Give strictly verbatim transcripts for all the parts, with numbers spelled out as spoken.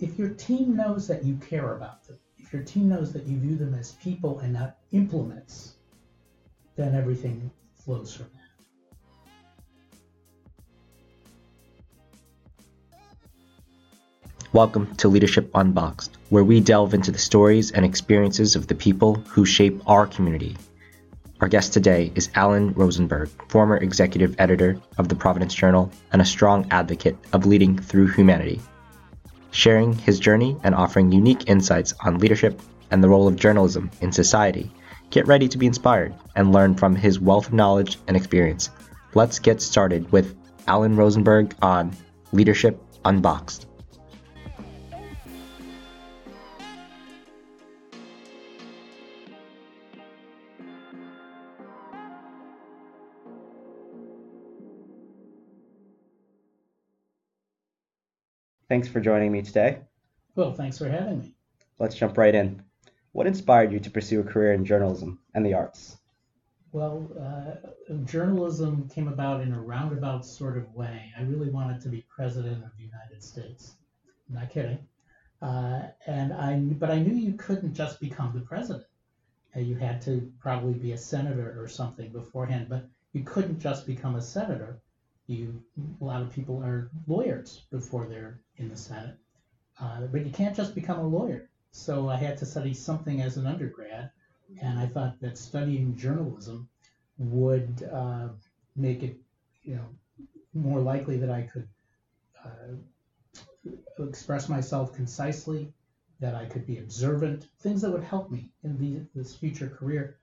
If your team knows that you care about them, if your team knows that you view them as people and not implements, then everything flows from that. Welcome to Leadership Unboxed, where we delve into the stories and experiences of the people who shape our community. Our guest today is Alan Rosenberg, former executive editor of the Providence Journal and a strong advocate of leading through humanity. Sharing his journey and offering unique insights on leadership and the role of journalism in society, get ready to be inspired and learn from his wealth of knowledge and experience. Let's get started with Alan Rosenberg on Leadership Unboxed. Thanks for joining me today. Well, thanks for having me. Let's jump right in. What inspired you to pursue a career in journalism and the arts? Well, uh, journalism came about in a roundabout sort of way. I really wanted to be president of the United States. I'm not kidding. Uh, and I, but I knew you couldn't just become the president. Uh, you had to probably be a senator or something beforehand, but you couldn't just become a senator. You, a lot of people are lawyers before they're in the Senate, uh, but you can't just become a lawyer. So I had to study something as an undergrad, and I thought that studying journalism would uh, make it, you know, more likely that I could uh, express myself concisely, that I could be observant, things that would help me in the, this future career.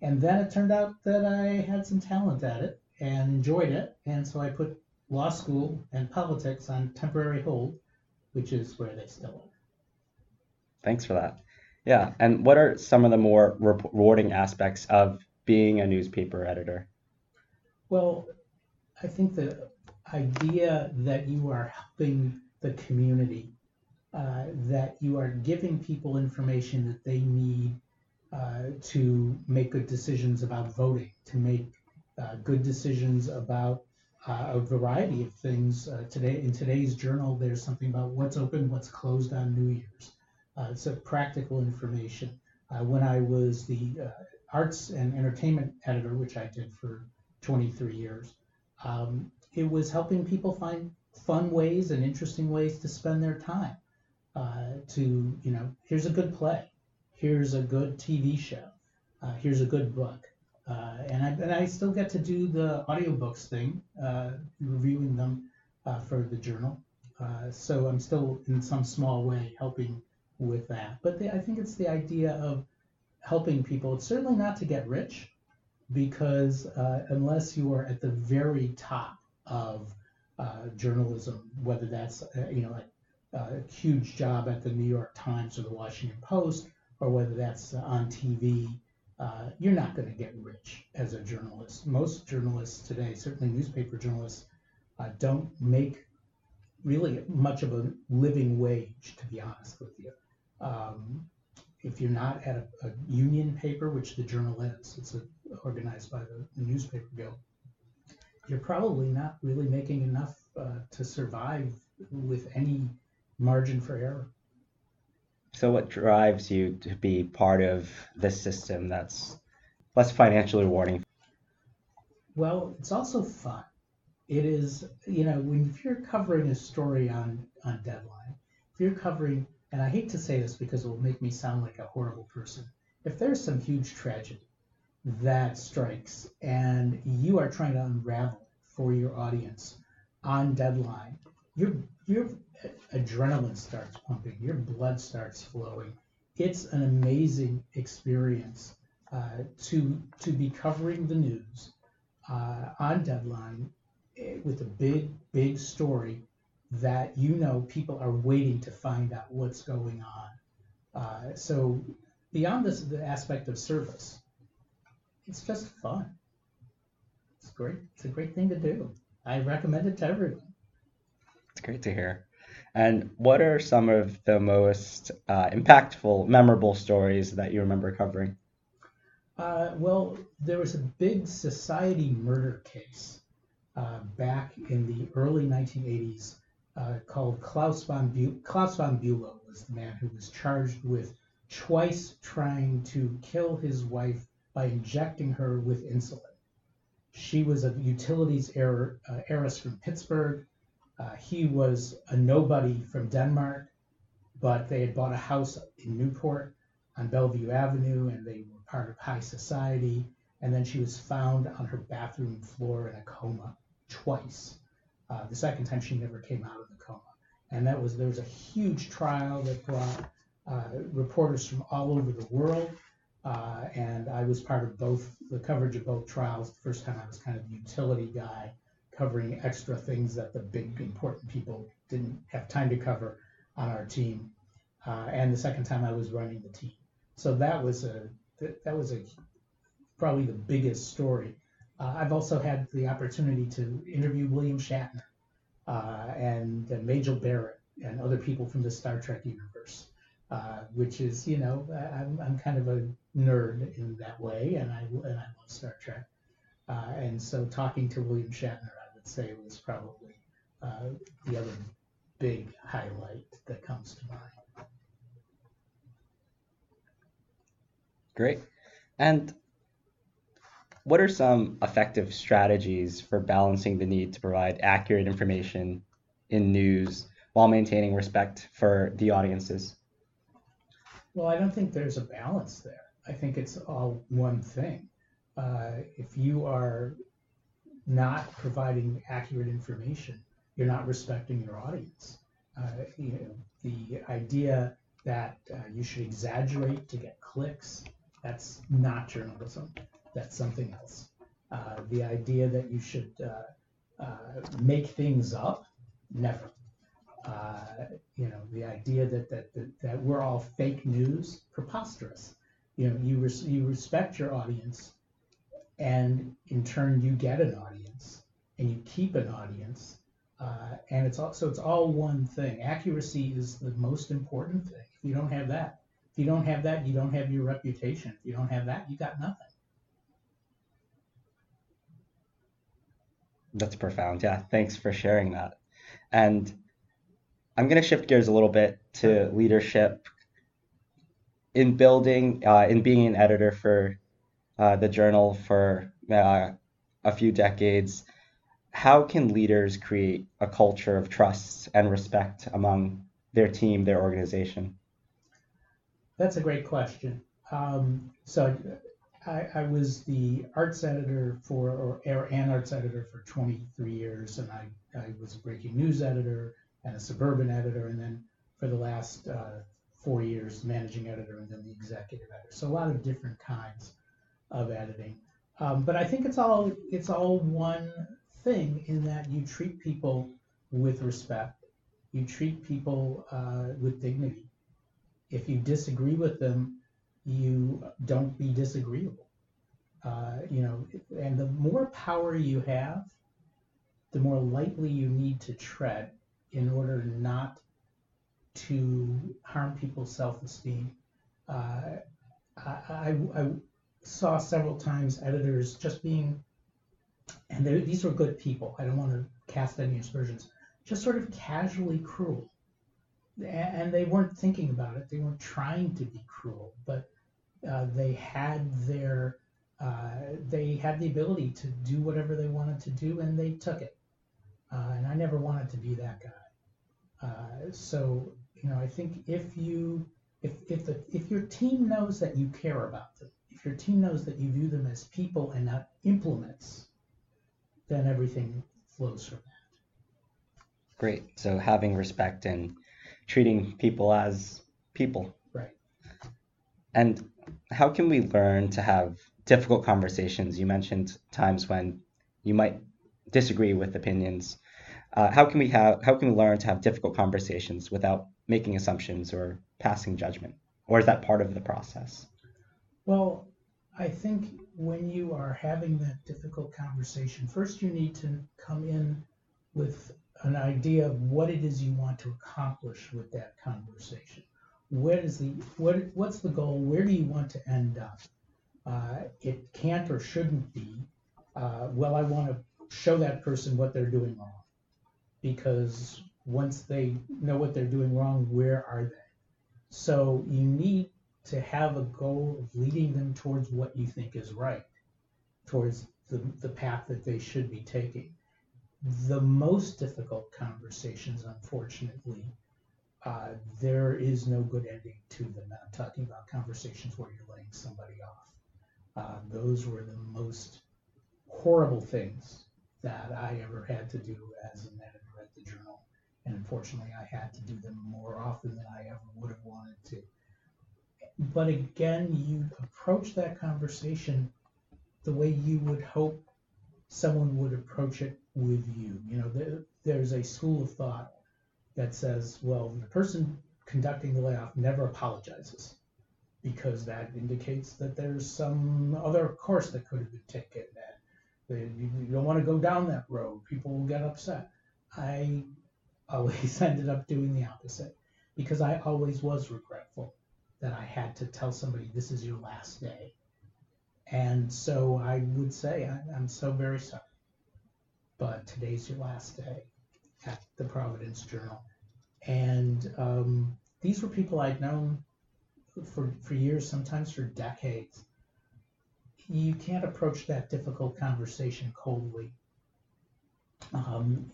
And then it turned out that I had some talent at it and enjoyed it, and so I put law school and politics on temporary hold, which is where they still are. Thanks for that. Yeah, and what are some of the more rewarding aspects of being a newspaper editor? Well, I think the idea that you are helping the community, uh, that you are giving people information that they need uh, to make good decisions about voting, to make Uh, good decisions about uh, a variety of things. Uh, today, in today's journal, there's something about what's open, what's closed on New Year's. Uh, so practical information. Uh, when I was the uh, arts and entertainment editor, which I did for twenty-three years, um, it was helping people find fun ways and interesting ways to spend their time. Uh, to, you know, here's a good play, here's a good T V show, uh, here's a good book. Uh, and, I, and I still get to do the audiobooks thing, uh, reviewing them uh, for the journal. Uh, so I'm still in some small way helping with that. But the, I think it's the idea of helping people. It's certainly not to get rich, because uh, unless you are at the very top of uh, journalism, whether that's uh, you know a, a huge job at the New York Times or the Washington Post, or whether that's on T V, Uh, you're not going to get rich as a journalist. Most journalists today, certainly newspaper journalists, uh, don't make really much of a living wage, to be honest with you. Um, if you're not at a, a union paper, which the journal is, it's a, organized by the, the newspaper guild, you're probably not really making enough uh, to survive with any margin for error. So what drives you to be part of this system that's less financially rewarding? Well, it's also fun. It is, you know, when if you're covering a story on, on deadline, if you're covering, and I hate to say this because it will make me sound like a horrible person, if there's some huge tragedy that strikes and you are trying to unravel it for your audience on deadline, you're you're adrenaline starts pumping, your blood starts flowing. It's an amazing experience uh, to to be covering the news uh, on deadline with a big, big story that you know people are waiting to find out what's going on. Uh, so beyond this, the aspect of service, it's just fun. It's great. It's a great thing to do. I recommend it to everyone. It's great to hear. And what are some of the most uh, impactful, memorable stories that you remember covering? Uh, well, there was a big society murder case uh, back in the early nineteen eighties uh, called Klaus von Bu- Klaus von Bulow was the man who was charged with twice trying to kill his wife by injecting her with insulin. She was a utilities heir, uh, heiress from Pittsburgh. Uh, he was a nobody from Denmark, but they had bought a house in Newport on Bellevue Avenue, and they were part of high society. And then she was found on her bathroom floor in a coma twice. Uh, the second time she never came out of the coma. And that was, there was a huge trial that brought uh, reporters from all over the world. Uh, and I was part of both, the coverage of both trials. The first time I was kind of the utility guy, covering extra things that the big important people didn't have time to cover on our team. Uh, and the second time I was running the team. So that was a, that was a, probably the biggest story. Uh, I've also had the opportunity to interview William Shatner uh, and, and Majel Barrett and other people from the Star Trek universe, uh, which is, you know, I'm, I'm kind of a nerd in that way, and I, and I love Star Trek. Uh, and so talking to William Shatner, I would say, was probably uh, the other big highlight that comes to mind. Great. And what are some effective strategies for balancing the need to provide accurate information in news while maintaining respect for the audiences? Well, I don't think there's a balance there. I think it's all one thing. Uh, if you are not providing accurate information, you're not respecting your audience. Uh, you know, the idea that uh, you should exaggerate to get clicks, that's not journalism. That's something else. Uh, the idea that you should uh, uh, make things up, never. Uh, you know, the idea that, that that that we're all fake news, preposterous. You know, you res- you respect your audience, and in turn you get an audience, and you keep an audience, uh, and it's all, so it's all one thing. Accuracy is the most important thing. If you don't have that, if you don't have that, you don't have your reputation. If you don't have that, you got nothing. That's profound. Yeah, thanks for sharing that. And I'm going to shift gears a little bit to leadership. In building, uh, in being an editor for uh, the journal for uh, a few decades, how can leaders create a culture of trust and respect among their team, their organization? That's a great question. Um, so. I, I was the arts editor for, or, or an arts editor for twenty-three years, and I, I was a breaking news editor and a suburban editor, and then for the last uh, four years, managing editor and then the executive editor. So a lot of different kinds of editing, um, but I think it's all it's all one thing in that you treat people with respect, you treat people uh, with dignity. If you disagree with them, you don't be disagreeable, uh, you know, and the more power you have, the more lightly you need to tread in order not to harm people's self-esteem. Uh, I, I, I saw several times editors just being, and these were good people, I don't want to cast any aspersions, just sort of casually cruel. And they weren't thinking about it, they weren't trying to be cruel, but Uh, they had their, uh, they had the ability to do whatever they wanted to do, and they took it. Uh, and I never wanted to be that guy. Uh, so, you know, I think if you, if if the if your team knows that you care about them, if your team knows that you view them as people and not implements, then everything flows from that. Great. So having respect and treating people as people. Right. And how can we learn to have difficult conversations? You mentioned times when you might disagree with opinions. Uh, how can we have? How can we learn to have difficult conversations without making assumptions or passing judgment? Or is that part of the process? Well, I think when you are having that difficult conversation, first you need to come in with an idea of what it is you want to accomplish with that conversation. What is the what? What's the goal? Where do you want to end up? Uh, it can't or shouldn't be. Uh, well, I want to show that person what they're doing wrong, because once they know what they're doing wrong, where are they? So you need to have a goal of leading them towards what you think is right, towards the, the path that they should be taking. The most difficult conversations, unfortunately, uh, there is no good ending to them. I'm talking about conversations where you're laying somebody off. Uh, those were the most horrible things that I ever had to do as an editor at the journal. And unfortunately, I had to do them more often than I ever would have wanted to. But again, you approach that conversation the way you would hope someone would approach it with you. You know, there, there's a school of thought that says, well, the person conducting the layoff never apologizes, because that indicates that there's some other course that could have been taken. That they, you, you don't want to go down that road. People will get upset. I always ended up doing the opposite, because I always was regretful that I had to tell somebody, this is your last day. And so I would say, I'm so very sorry, but today's your last day at the Providence Journal. And um, these were people I'd known for, for years, sometimes for decades. You can't approach that difficult conversation coldly, um,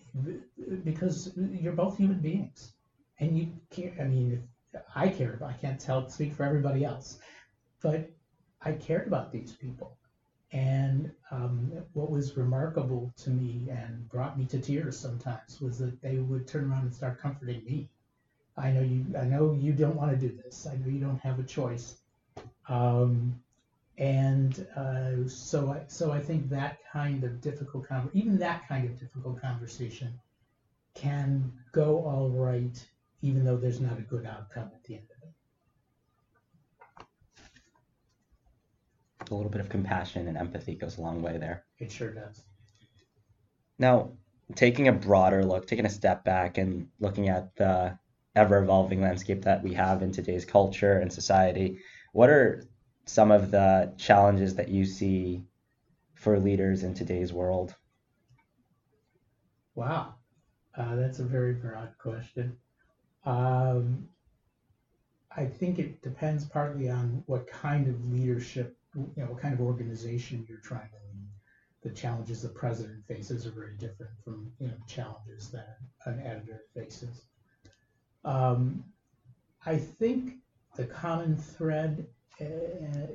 because you're both human beings. And you can't, I mean, if I care, I can't tell, speak for everybody else, but I cared about these people. And um, what was remarkable to me and brought me to tears sometimes was that they would turn around and start comforting me. I know you, I know you don't want to do this. I know you don't have a choice. Um, and uh, so, I, so I think that kind of difficult, con- even that kind of difficult conversation can go all right, even though there's not a good outcome at the end of it. A little bit of compassion and empathy goes a long way there. It sure does. Now, taking a broader look, taking a step back and looking at the ever-evolving landscape that we have in today's culture and society, what are some of the challenges that you see for leaders in today's world? Wow, uh, that's a very broad question. Um, I think it depends partly on what kind of leadership, you know, what kind of organization you're trying to lead. The challenges the president faces are very different from, you know, challenges that an editor faces. Um, I think the common thread uh,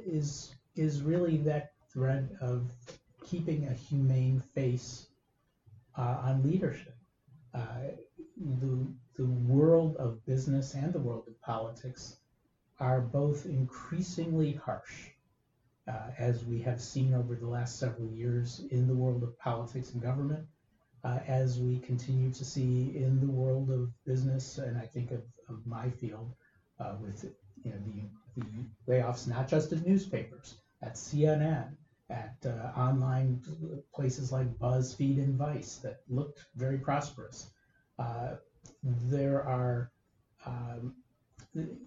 is is really that thread of keeping a humane face uh, on leadership. Uh, the the world of business and the world of politics are both increasingly harsh. Uh, as we have seen over the last several years in the world of politics and government, uh, as we continue to see in the world of business, and I think of, of my field, uh, with you know the, the layoffs, not just at newspapers, at C N N, at uh, online places like BuzzFeed and Vice that looked very prosperous. Uh, there are um,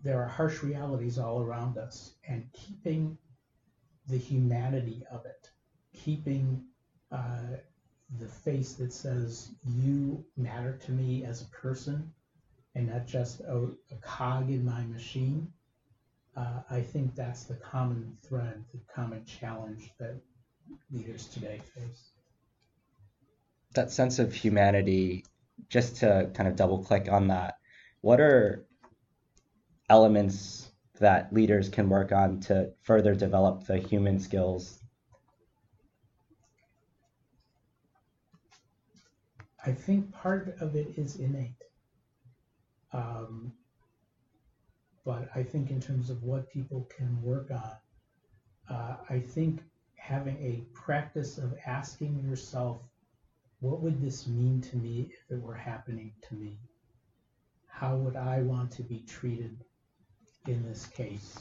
there are harsh realities all around us, and keeping the humanity of it, keeping uh, the face that says, you matter to me as a person and not just a, a cog in my machine. Uh, I think that's the common thread, the common challenge that leaders today face. That sense of humanity, just to kind of double click on that, what are elements that leaders can work on to further develop the human skills? I think part of it is innate. Um, but I think in terms of what people can work on, uh, I think having a practice of asking yourself, what would this mean to me if it were happening to me? How would I want to be treated in this case?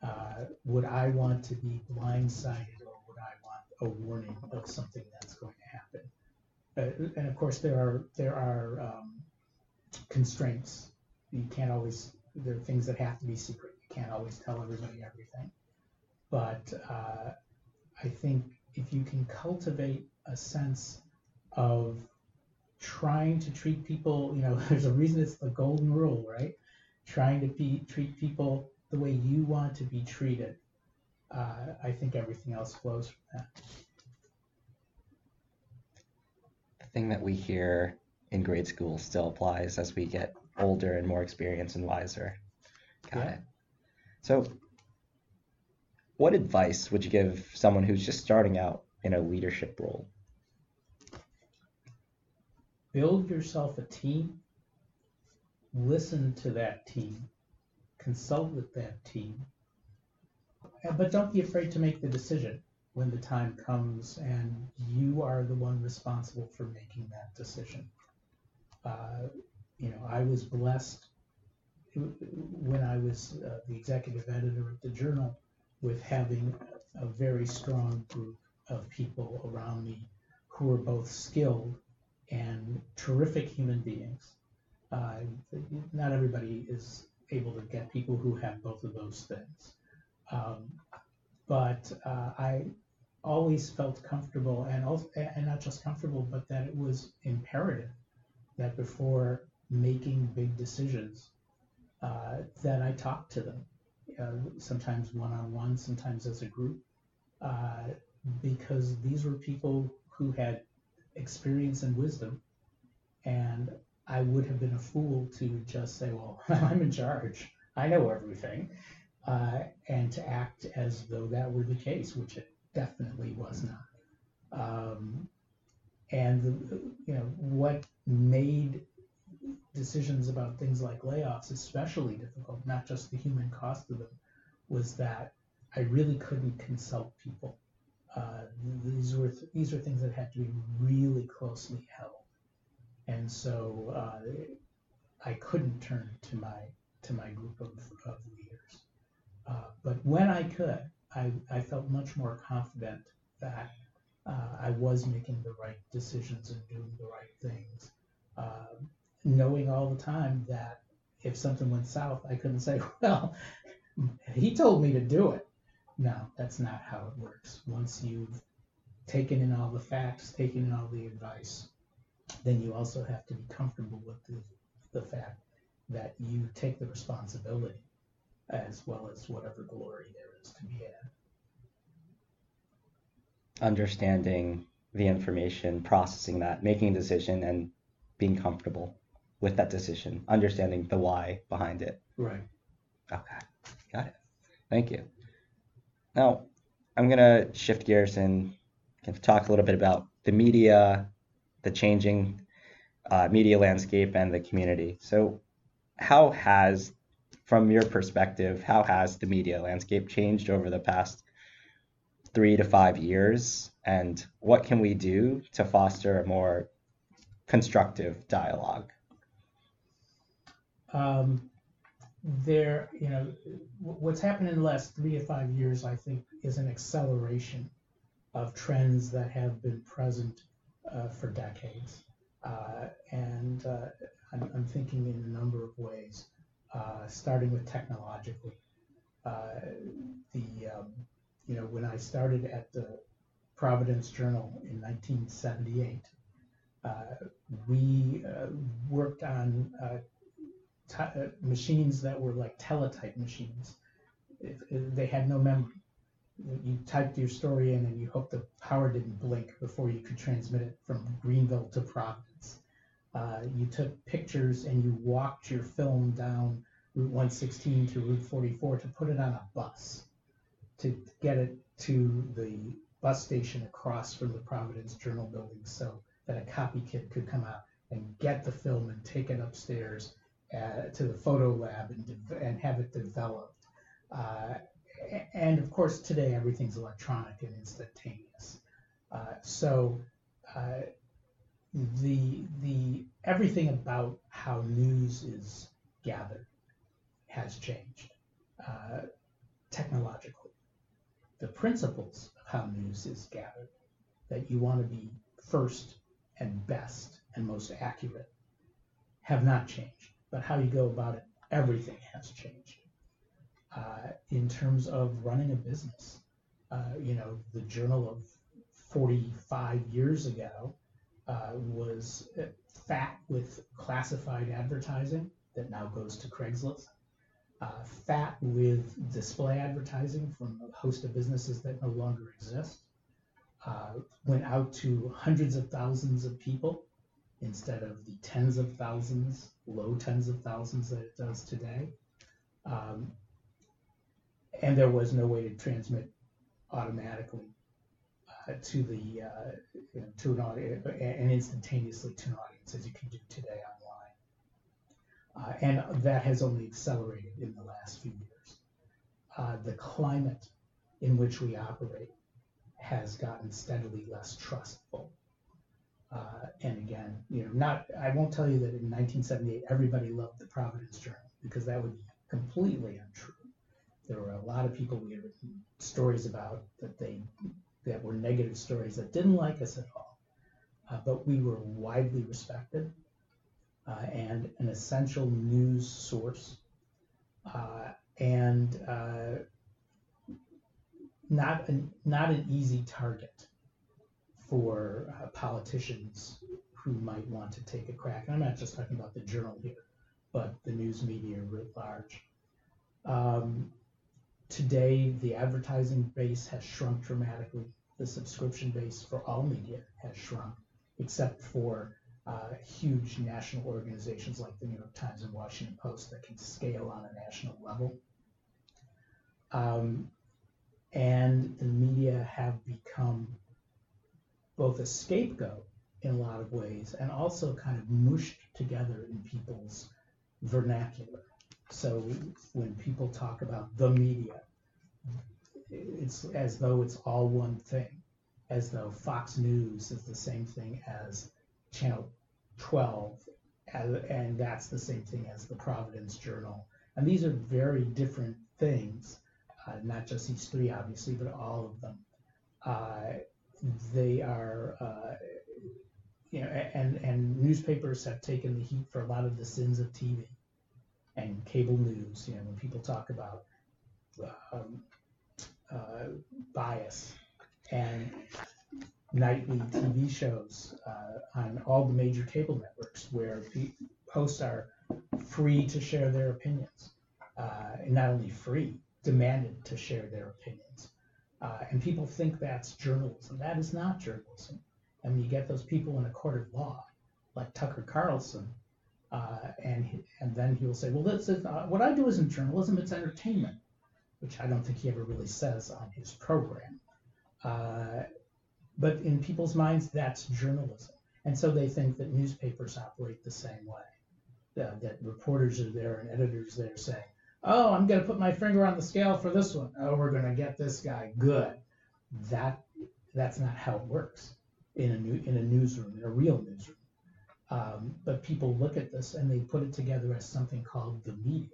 Uh, would I want to be blindsided, or would I want a warning of something that's going to happen? Uh, and of course, there are there are um, constraints. You can't always, there are things that have to be secret. You can't always tell everybody everything. But uh, I think if you can cultivate a sense of trying to treat people, you know, there's a reason it's the golden rule, right? Trying to be, treat people the way you want to be treated. Uh, I think everything else flows from that. The thing that we hear in grade school still applies as we get older and more experienced and wiser. Got yeah. it. So what advice would you give someone who's just starting out in a leadership role? Build yourself a team. Listen to that team. Consult with that team. But don't be afraid to make the decision when the time comes, and you are the one responsible for making that decision. Uh, you know, I was blessed when I was uh, the executive editor of the Journal with having a very strong group of people around me who were both skilled and terrific human beings. Uh, not everybody is able to get people who have both of those things. Um, but uh, I always felt comfortable, and, also, and not just comfortable, but that it was imperative that before making big decisions, uh, that I talked to them, uh, sometimes one-on-one, sometimes as a group, uh, because these were people who had experience and wisdom, and I would have been a fool to just say, well, I'm in charge, I know everything, uh, and to act as though that were the case, which it definitely was not. Um, and, the, you know, what made decisions about things like layoffs especially difficult, not just the human cost of them, was that I really couldn't consult people. Uh, these were th- these were things that had to be really closely held. And so uh, I couldn't turn to my to my group of, of leaders. Uh, but when I could, I, I felt much more confident that uh, I was making the right decisions and doing the right things, uh, knowing all the time that if something went south, I couldn't say, well, he told me to do it. No, that's not how it works. Once you've taken in all the facts, taken in all the advice, then you also have to be comfortable with the, the fact that you take the responsibility as well as whatever glory there is to be had. Understanding the information, processing that, making a decision, and being comfortable with that decision, understanding the why behind it. Right. Okay, got it. Thank you. Now, I'm going to shift gears and talk a little bit about the media, the changing uh, media landscape, and the community. So how has, from your perspective, how has the media landscape changed over the past three to five years? And what can we do to foster a more constructive dialogue? Um. There, you know, what's happened in the last three to five years, I think, is an acceleration of trends that have been present uh, for decades. Uh, and uh, I'm, I'm thinking in a number of ways, uh, starting with technologically. Uh, the, um, you know, when I started at the Providence Journal in nineteen seventy-eight, uh, we uh, worked on uh, T- uh, machines that were like teletype machines. It, it, they had no memory. You typed your story in and you hoped the power didn't blink before you could transmit it from Greenville to Providence. Uh, you took pictures and you walked your film down Route one sixteen to Route forty-four to put it on a bus, to get it to the bus station across from the Providence Journal building so that a copy kit could come out and get the film and take it upstairs Uh, to the photo lab and, de- and have it developed. Uh, and of course, today everything's electronic and instantaneous. Uh, so uh, the the everything about how news is gathered has changed uh, technologically. The principles of how news is gathered, that you want to be first and best and most accurate, have not changed. But how you go about it, everything has changed. Uh, in terms of running a business, uh, you know, the Journal of forty-five years ago uh, was fat with classified advertising that now goes to Craigslist, uh, fat with display advertising from a host of businesses that no longer exist, uh, went out to hundreds of thousands of people instead of the tens of thousands, low tens of thousands that it does today. Um, and there was no way to transmit automatically uh, to the uh, you know, to an audience and instantaneously to an audience as you can do today online. Uh, and that has only accelerated in the last few years. Uh, the climate in which we operate has gotten steadily less trustful. Uh, and again, you know, not I won't tell you that in nineteen seventy-eight everybody loved the Providence Journal, because that would be completely untrue. There were a lot of people we had written stories about that they that were negative stories that didn't like us at all, uh, but we were widely respected uh, and an essential news source, uh, and uh, not an not an easy target for uh, politicians who might want to take a crack. And I'm not just talking about the Journal here, but the news media writ large. Um, today, the advertising base has shrunk dramatically. The subscription base for all media has shrunk, except for uh, huge national organizations like the New York Times and Washington Post that can scale on a national level. Um, and the media have become both a scapegoat in a lot of ways and also kind of mushed together in people's vernacular. So when people talk about the media, it's as though it's all one thing, as though Fox News is the same thing as Channel twelve, and that's the same thing as the Providence Journal. And these are very different things, uh, not just these three, obviously, but all of them. Uh, they are, uh, you know, and, and newspapers have taken the heat for a lot of the sins of T V and cable news. You know, when people talk about um, uh, bias and nightly T V shows uh, on all the major cable networks where hosts are free to share their opinions, uh, and not only free, demanded to share their opinions. Uh, and people think that's journalism. That is not journalism. And you get those people in a court of law, like Tucker Carlson, uh, and he, and then he will say, well, this is, uh, what I do isn't journalism, it's entertainment, which I don't think he ever really says on his program. Uh, but in people's minds, that's journalism. And so they think that newspapers operate the same way, that, that reporters are there and editors there saying, oh, I'm going to put my finger on the scale for this one. Oh, we're going to get this guy. Good. That that's not how it works in a new in a newsroom, in a real newsroom. Um, but people look at this and they put it together as something called the media.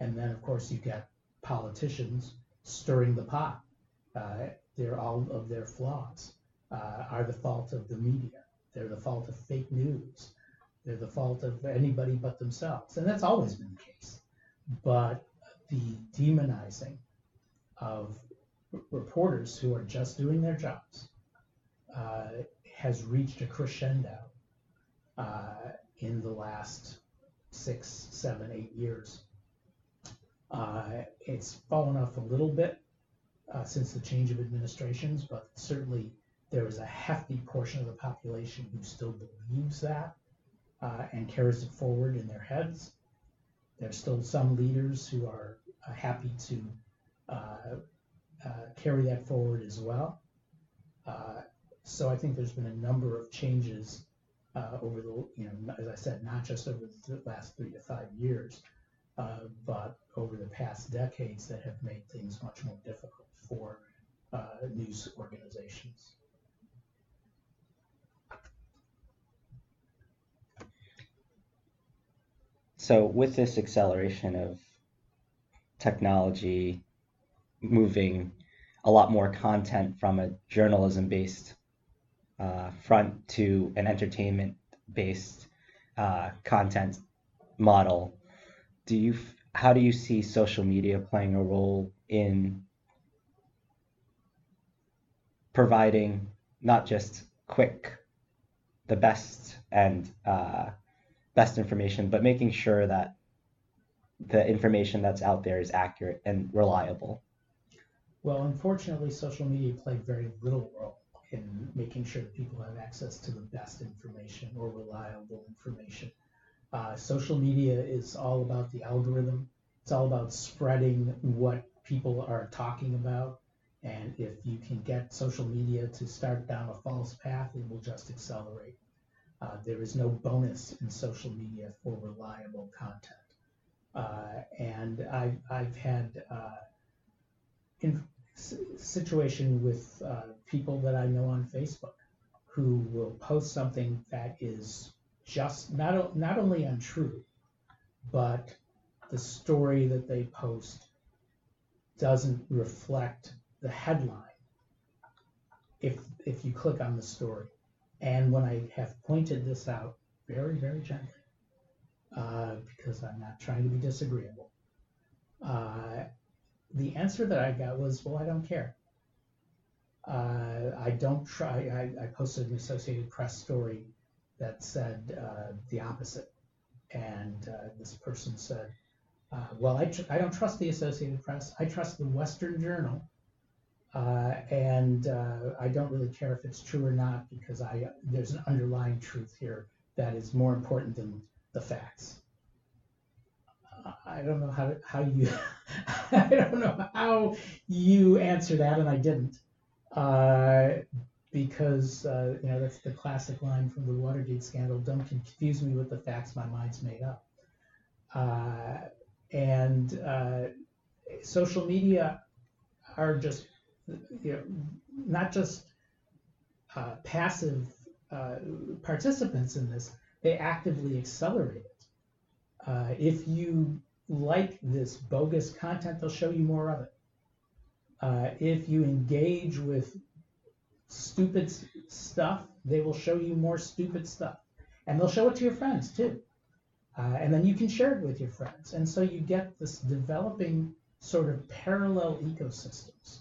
And then, of course, you get politicians stirring the pot. Uh, they're all of their flaws uh, are the fault of the media. They're the fault of fake news. They're the fault of anybody but themselves. And that's always been the case. But the demonizing of r- reporters who are just doing their jobs uh, has reached a crescendo uh, in the last six, seven, eight years. Uh, it's fallen off a little bit uh, since the change of administrations, but certainly there is a hefty portion of the population who still believes that uh, and carries it forward in their heads. There's still some leaders who are uh, happy to uh, uh, carry that forward as well. Uh, so I think there's been a number of changes uh, over the, you know, as I said, not just over the last three to five years, uh, but over the past decades that have made things much more difficult for uh, news organizations. So with this acceleration of technology moving a lot more content from a journalism-based uh, front to an entertainment-based uh, content model, do you how do you see social media playing a role in providing not just quick the best and uh, best information, but making sure that the information that's out there is accurate and reliable. Well, unfortunately, social media played very little role in making sure that people have access to the best information or reliable information. Uh, social media is all about the algorithm. It's all about spreading what people are talking about. And if you can get social media to start down a false path, it will just accelerate. Uh, there is no bonus in social media for reliable content. Uh, and I've, I've had uh, in situation with uh, people that I know on Facebook who will post something that is just not, not only untrue, but the story that they post doesn't reflect the headline if if you click on the story. And when I have pointed this out very, very gently, uh, because I'm not trying to be disagreeable, uh, the answer that I got was, well, I don't care. Uh, I don't try, I, I posted an Associated Press story that said uh, the opposite. And uh, this person said, uh, well, I, tr- I don't trust the Associated Press. I trust the Western Journal. Uh, and uh, I don't really care if it's true or not, because I there's an underlying truth here that is more important than the facts. I don't know how how you I don't know how you answer that, and I didn't, uh, because uh, you know that's the classic line from the Watergate scandal: "Don't confuse me with the facts; my mind's made up." Uh, and uh, social media are just. You know, not just uh, passive uh, participants in this, they actively accelerate it. Uh, if you like this bogus content, they'll show you more of it. Uh, if you engage with stupid stuff, they will show you more stupid stuff. And they'll show it to your friends too. Uh, and then you can share it with your friends. And so you get this developing sort of parallel ecosystems.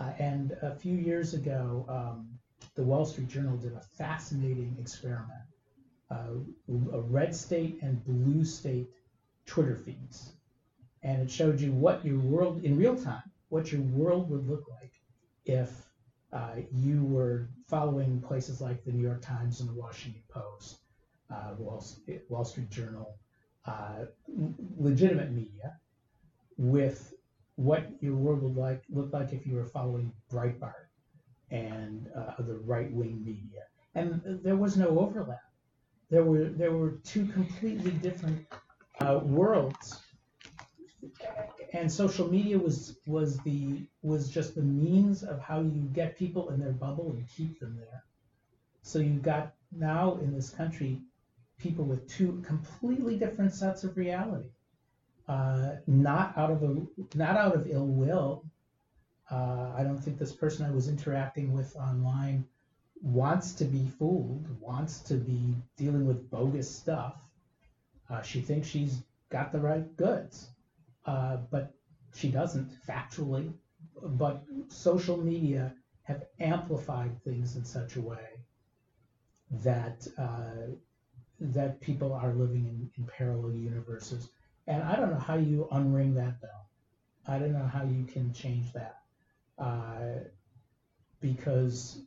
Uh, and a few years ago, um, the Wall Street Journal did a fascinating experiment, uh, a red state and blue state Twitter feeds. And it showed you what your world, in real time, what your world would look like if uh, you were following places like the New York Times and the Washington Post, uh, Wall, Wall Street Journal, uh, legitimate media, with what your world would like look like if you were following Breitbart and uh, the right-wing media. And there was no overlap. There were there were two completely different uh, worlds, and social media was was the was just the means of how you get people in their bubble and keep them there. So you got now in this country people with two completely different sets of reality. Uh, not out of a, not out of ill will. Uh, I don't think this person I was interacting with online wants to be fooled, wants to be dealing with bogus stuff. Uh, she thinks she's got the right goods, uh, but she doesn't factually. But social media have amplified things in such a way that uh, that people are living in, in parallel universes. And I don't know how you unring that bell. I don't know how you can change that, uh, because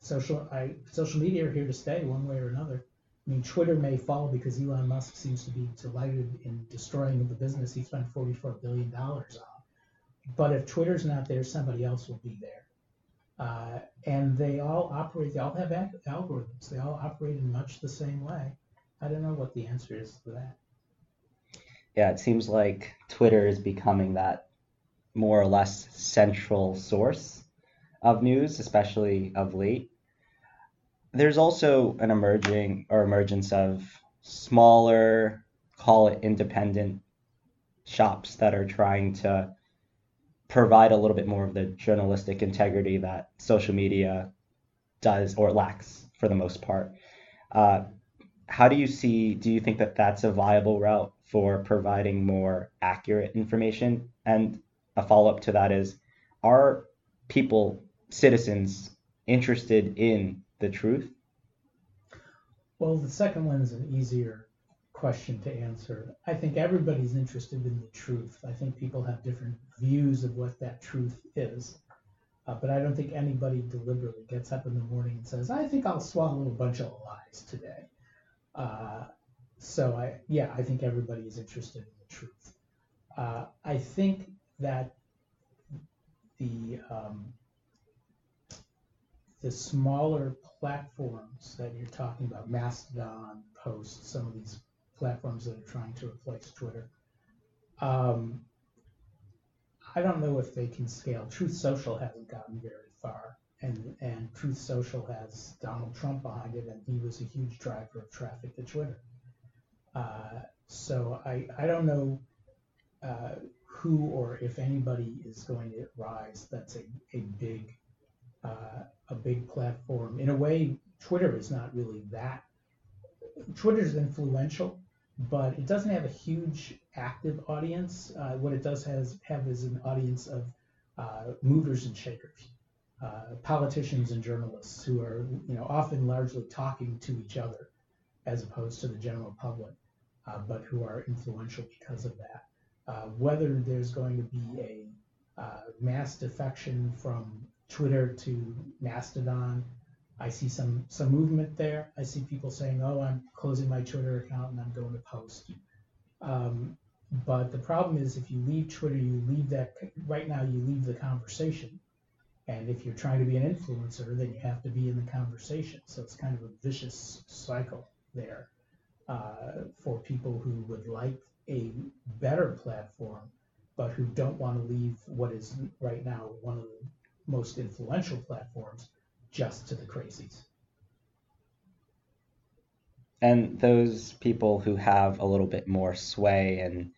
social I, social media are here to stay one way or another. I mean, Twitter may fall because Elon Musk seems to be delighted in destroying the business he spent forty-four billion dollars on. But if Twitter's not there, somebody else will be there. Uh, and they all operate, they all have algorithms. They all operate in much the same way. I don't know what the answer is to that. Yeah, it seems like Twitter is becoming that more or less central source of news, especially of late. There's also an emerging or emergence of smaller, call it independent shops that are trying to provide a little bit more of the journalistic integrity that social media does or lacks for the most part. Uh, how do you see, do you think that that's a viable route for providing more accurate information? And a follow-up to that is, are people, citizens, interested in the truth? Well, the second one is an easier question to answer. I think everybody's interested in the truth. I think people have different views of what that truth is. Uh, but I don't think anybody deliberately gets up in the morning and says, I think I'll swallow a bunch of lies today. Uh, so, I, yeah, I think everybody is interested in the truth. Uh, I think that the um, the smaller platforms that you're talking about, Mastodon, Post, some of these platforms that are trying to replace Twitter, um, I don't know if they can scale. Truth Social hasn't gotten very far, and, and Truth Social has Donald Trump behind it, and he was a huge driver of traffic to Twitter. Uh, so I, I don't know uh, who or if anybody is going to rise that's a, a big uh, a big platform. In a way, Twitter is not really that. Twitter's influential, but it doesn't have a huge active audience. Uh, what it does has, have is an audience of uh, movers and shakers, uh, politicians and journalists who are, you know, often largely talking to each other as opposed to the general public, uh, but who are influential because of that. Uh, whether there's going to be a uh, mass defection from Twitter to Mastodon, I see some some movement there. I see people saying, oh, I'm closing my Twitter account and I'm going to Post. Um, but the problem is, if you leave Twitter, you leave that, right now you leave the conversation. And if you're trying to be an influencer, then you have to be in the conversation. So it's kind of a vicious cycle there uh, for people who would like a better platform, but who don't want to leave what is right now one of the most influential platforms just to the crazies. And those people who have a little bit more sway and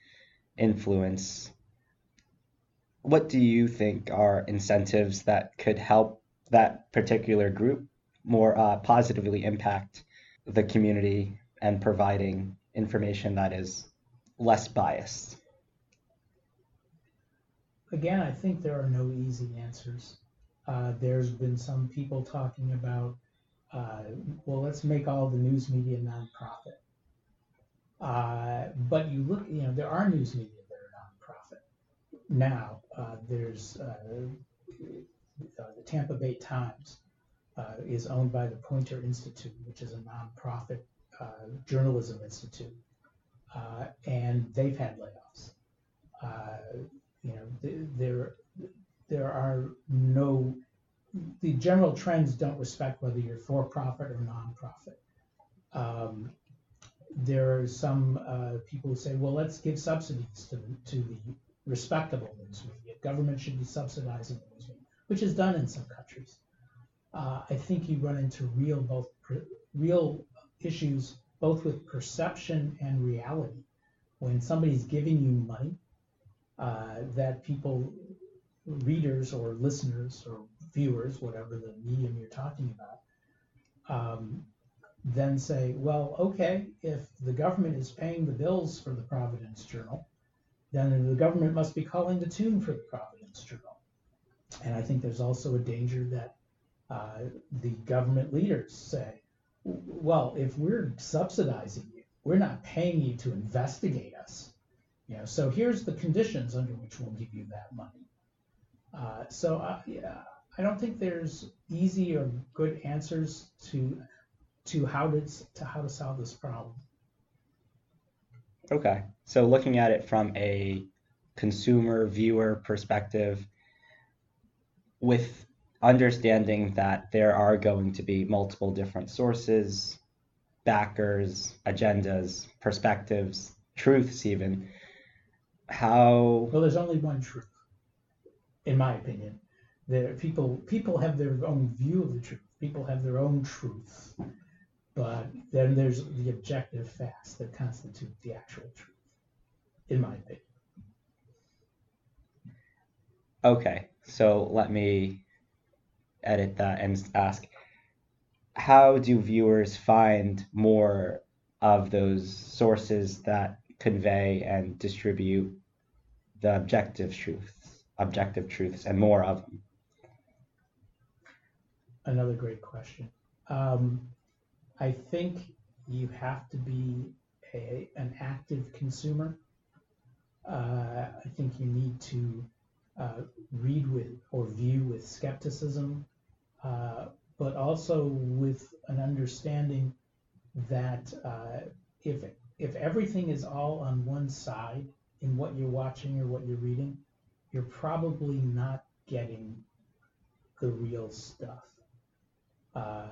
influence, what do you think are incentives that could help that particular group more uh, positively impact the community and providing information that is less biased? Again, I think there are no easy answers. Uh, there's been some people talking about, uh, well, let's make all the news media nonprofit. Uh, but you look, you know, there are news media that are nonprofit. Now, uh, there's uh, the Tampa Bay Times uh, is owned by the Poynter Institute, which is a nonprofit uh, journalism institute, uh, and they've had layoffs. Uh, you know, there there are no. The general trends don't respect whether you're for profit or nonprofit. Um, there are some uh, people who say, "Well, let's give subsidies to the, to the respectable news media. Government should be subsidizing the news media," which is done in some countries. Uh, I think you run into real both per, real issues, both with perception and reality, when somebody's giving you money uh, that people. Readers or listeners or viewers, whatever the medium you're talking about, um, then say, well, okay, if the government is paying the bills for the Providence Journal, then the government must be calling the tune for the Providence Journal. And I think there's also a danger that uh, the government leaders say, well, if we're subsidizing you, we're not paying you to investigate us. You know, so here's the conditions under which we'll give you that money. Uh, so uh, yeah, I don't think there's easy or good answers to to how to to how to solve this problem. Okay, so looking at it from a consumer viewer perspective, with understanding that there are going to be multiple different sources, backers, agendas, perspectives, truths even. How? Well, there's only one truth. In my opinion, there people people have their own view of the truth. People have their own truth, but then there's the objective facts that constitute the actual truth. In my opinion. Okay, so let me edit that and ask: how do viewers find more of those sources that convey and distribute the objective truth? objective truths and more of them? Another great question. Um, I think you have to be a, an active consumer. Uh, I think you need to uh, read with or view with skepticism, uh, but also with an understanding that uh, if if everything is all on one side in what you're watching or what you're reading, you're probably not getting the real stuff. Uh,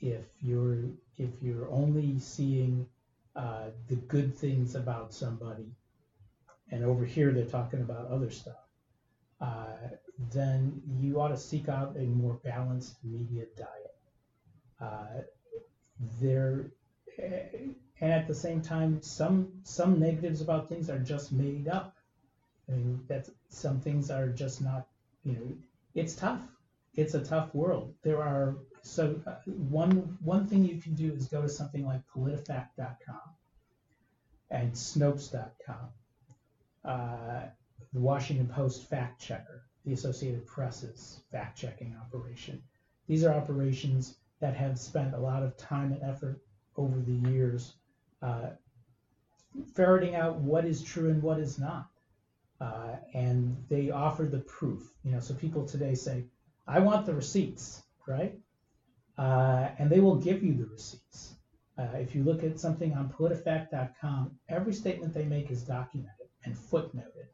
if you're if you're only seeing uh, the good things about somebody, and over here they're talking about other stuff, uh, then you ought to seek out a more balanced media diet. Uh, there, and at the same time, some some negatives about things are just made up. I mean, that's, some things are just not, you know, it's tough. It's a tough world. There are, so one one thing you can do is go to something like politifact dot com and snopes dot com, uh, the Washington Post fact checker, the Associated Press's fact checking operation. These are operations that have spent a lot of time and effort over the years uh, ferreting out what is true and what is not. Uh, and they offer the proof, you know, so people today say, I want the receipts, right? Uh, and they will give you the receipts. Uh, if you look at something on politifact dot com, every statement they make is documented and footnoted,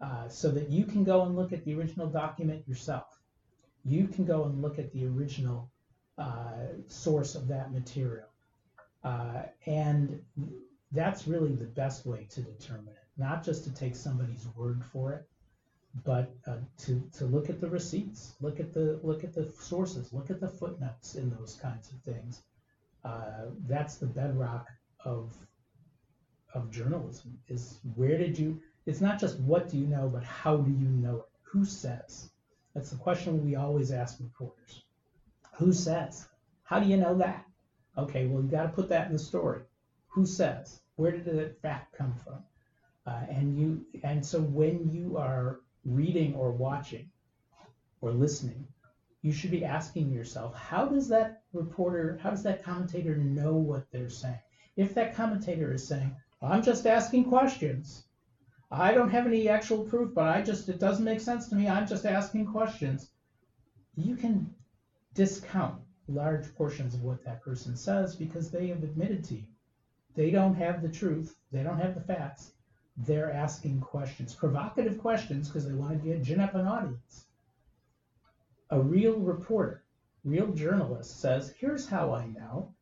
uh, so that you can go and look at the original document yourself. You can go and look at the original uh, source of that material. Uh, and that's really the best way to determine it. Not just to take somebody's word for it, but uh, to to look at the receipts, look at the look at the sources, look at the footnotes in those kinds of things. Uh, that's the bedrock of of journalism. Is where did you? It's not just what do you know, but how do you know it? Who says? That's the question we always ask reporters. Who says? How do you know that? Okay, well, you got to put that in the story. Who says? Where did that fact come from? Uh, and you, and so when you are reading or watching or listening, you should be asking yourself, how does that reporter, how does that commentator know what they're saying? If that commentator is saying, I'm just asking questions, I don't have any actual proof, but I just, it doesn't make sense to me, I'm just asking questions, you can discount large portions of what that person says because they have admitted to you. They don't have the truth, they don't have the facts. They're asking questions, provocative questions, because they want to get, gin up an audience. A real reporter, real journalist says, here's how I know.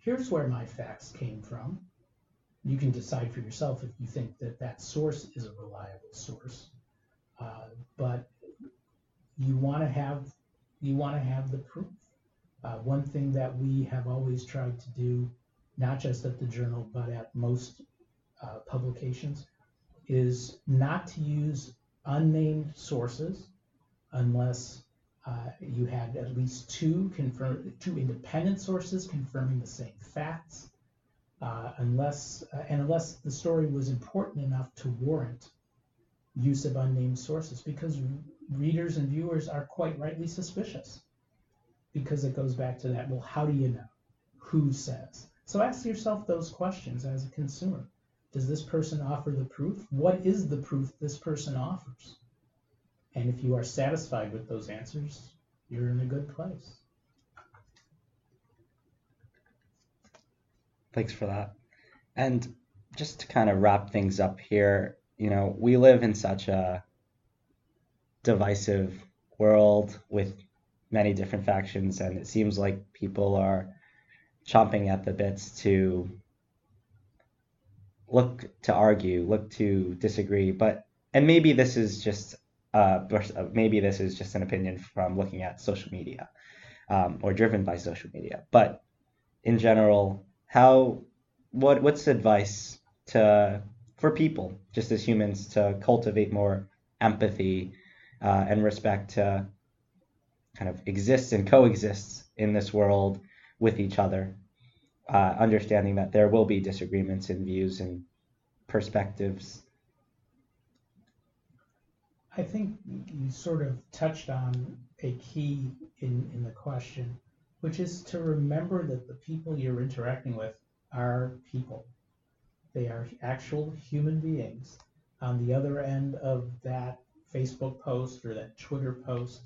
Here's where my facts came from. You can decide for yourself if you think that that source is a reliable source. Uh, but you want to have, you want to have the proof. Uh, one thing that we have always tried to do, not just at the Journal, but at most uh, publications, is not to use unnamed sources unless uh, you had at least two confirm two independent sources confirming the same facts, uh, unless uh, and unless the story was important enough to warrant use of unnamed sources, because readers and viewers are quite rightly suspicious, because it goes back to that, well, how do you know? Who says? So ask yourself those questions as a consumer. Does this person offer the proof? What is the proof this person offers? And if you are satisfied with those answers, you're in a good place. Thanks for that. And just to kind of wrap things up here, you know, we live in such a divisive world with many different factions, and it seems like people are chomping at the bits to look to argue, look to disagree, but and maybe this is just uh, maybe this is just an opinion from looking at social media um, or driven by social media. But in general, how what what's advice to for people just as humans to cultivate more empathy uh, and respect to kind of exist and coexist in this world with each other? Uh, understanding that there will be disagreements in views and perspectives. I think you sort of touched on a key in, in the question, which is to remember that the people you're interacting with are people. They are actual human beings on the other end of that Facebook post or that Twitter post.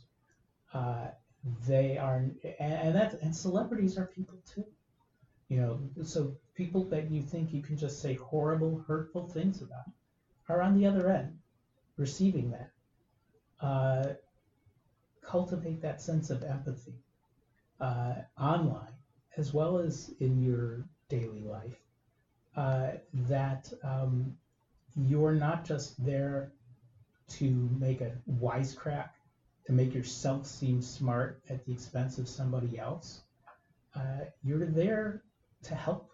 Uh, they are, and that's, and celebrities are people too. You know, so people that you think you can just say horrible, hurtful things about are on the other end, receiving that. Uh, cultivate that sense of empathy uh, online as well as in your daily life. Uh, that um, you're not just there to make a wisecrack, to make yourself seem smart at the expense of somebody else. Uh, you're there to help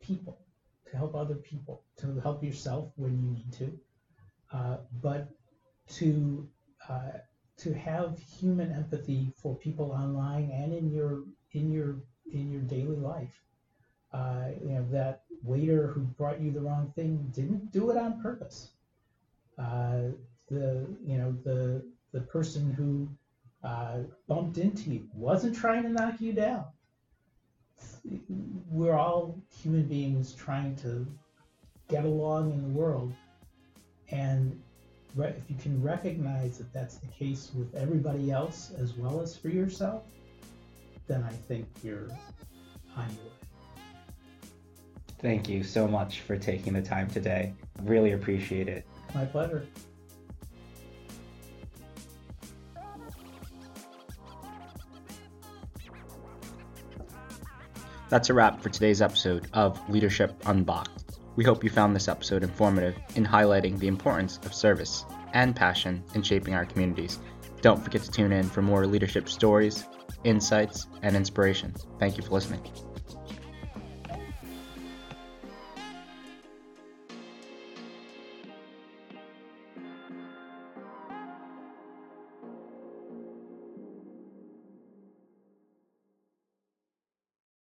people, to help other people, to help yourself when you need to, uh, but to uh, to have human empathy for people online and in your in your in your daily life. Uh, you know, that waiter who brought you the wrong thing didn't do it on purpose. Uh, the you know the the person who uh, bumped into you wasn't trying to knock you down. We're all human beings trying to get along in the world, and re- if you can recognize that that's the case with everybody else as well as for yourself, then I think you're on your way. Thank you so much for taking the time today. Really appreciate it. My pleasure. That's a wrap for today's episode of Leadership Unboxed. We hope you found this episode informative in highlighting the importance of service and passion in shaping our communities. Don't forget to tune in for more leadership stories, insights, and inspiration. Thank you for listening.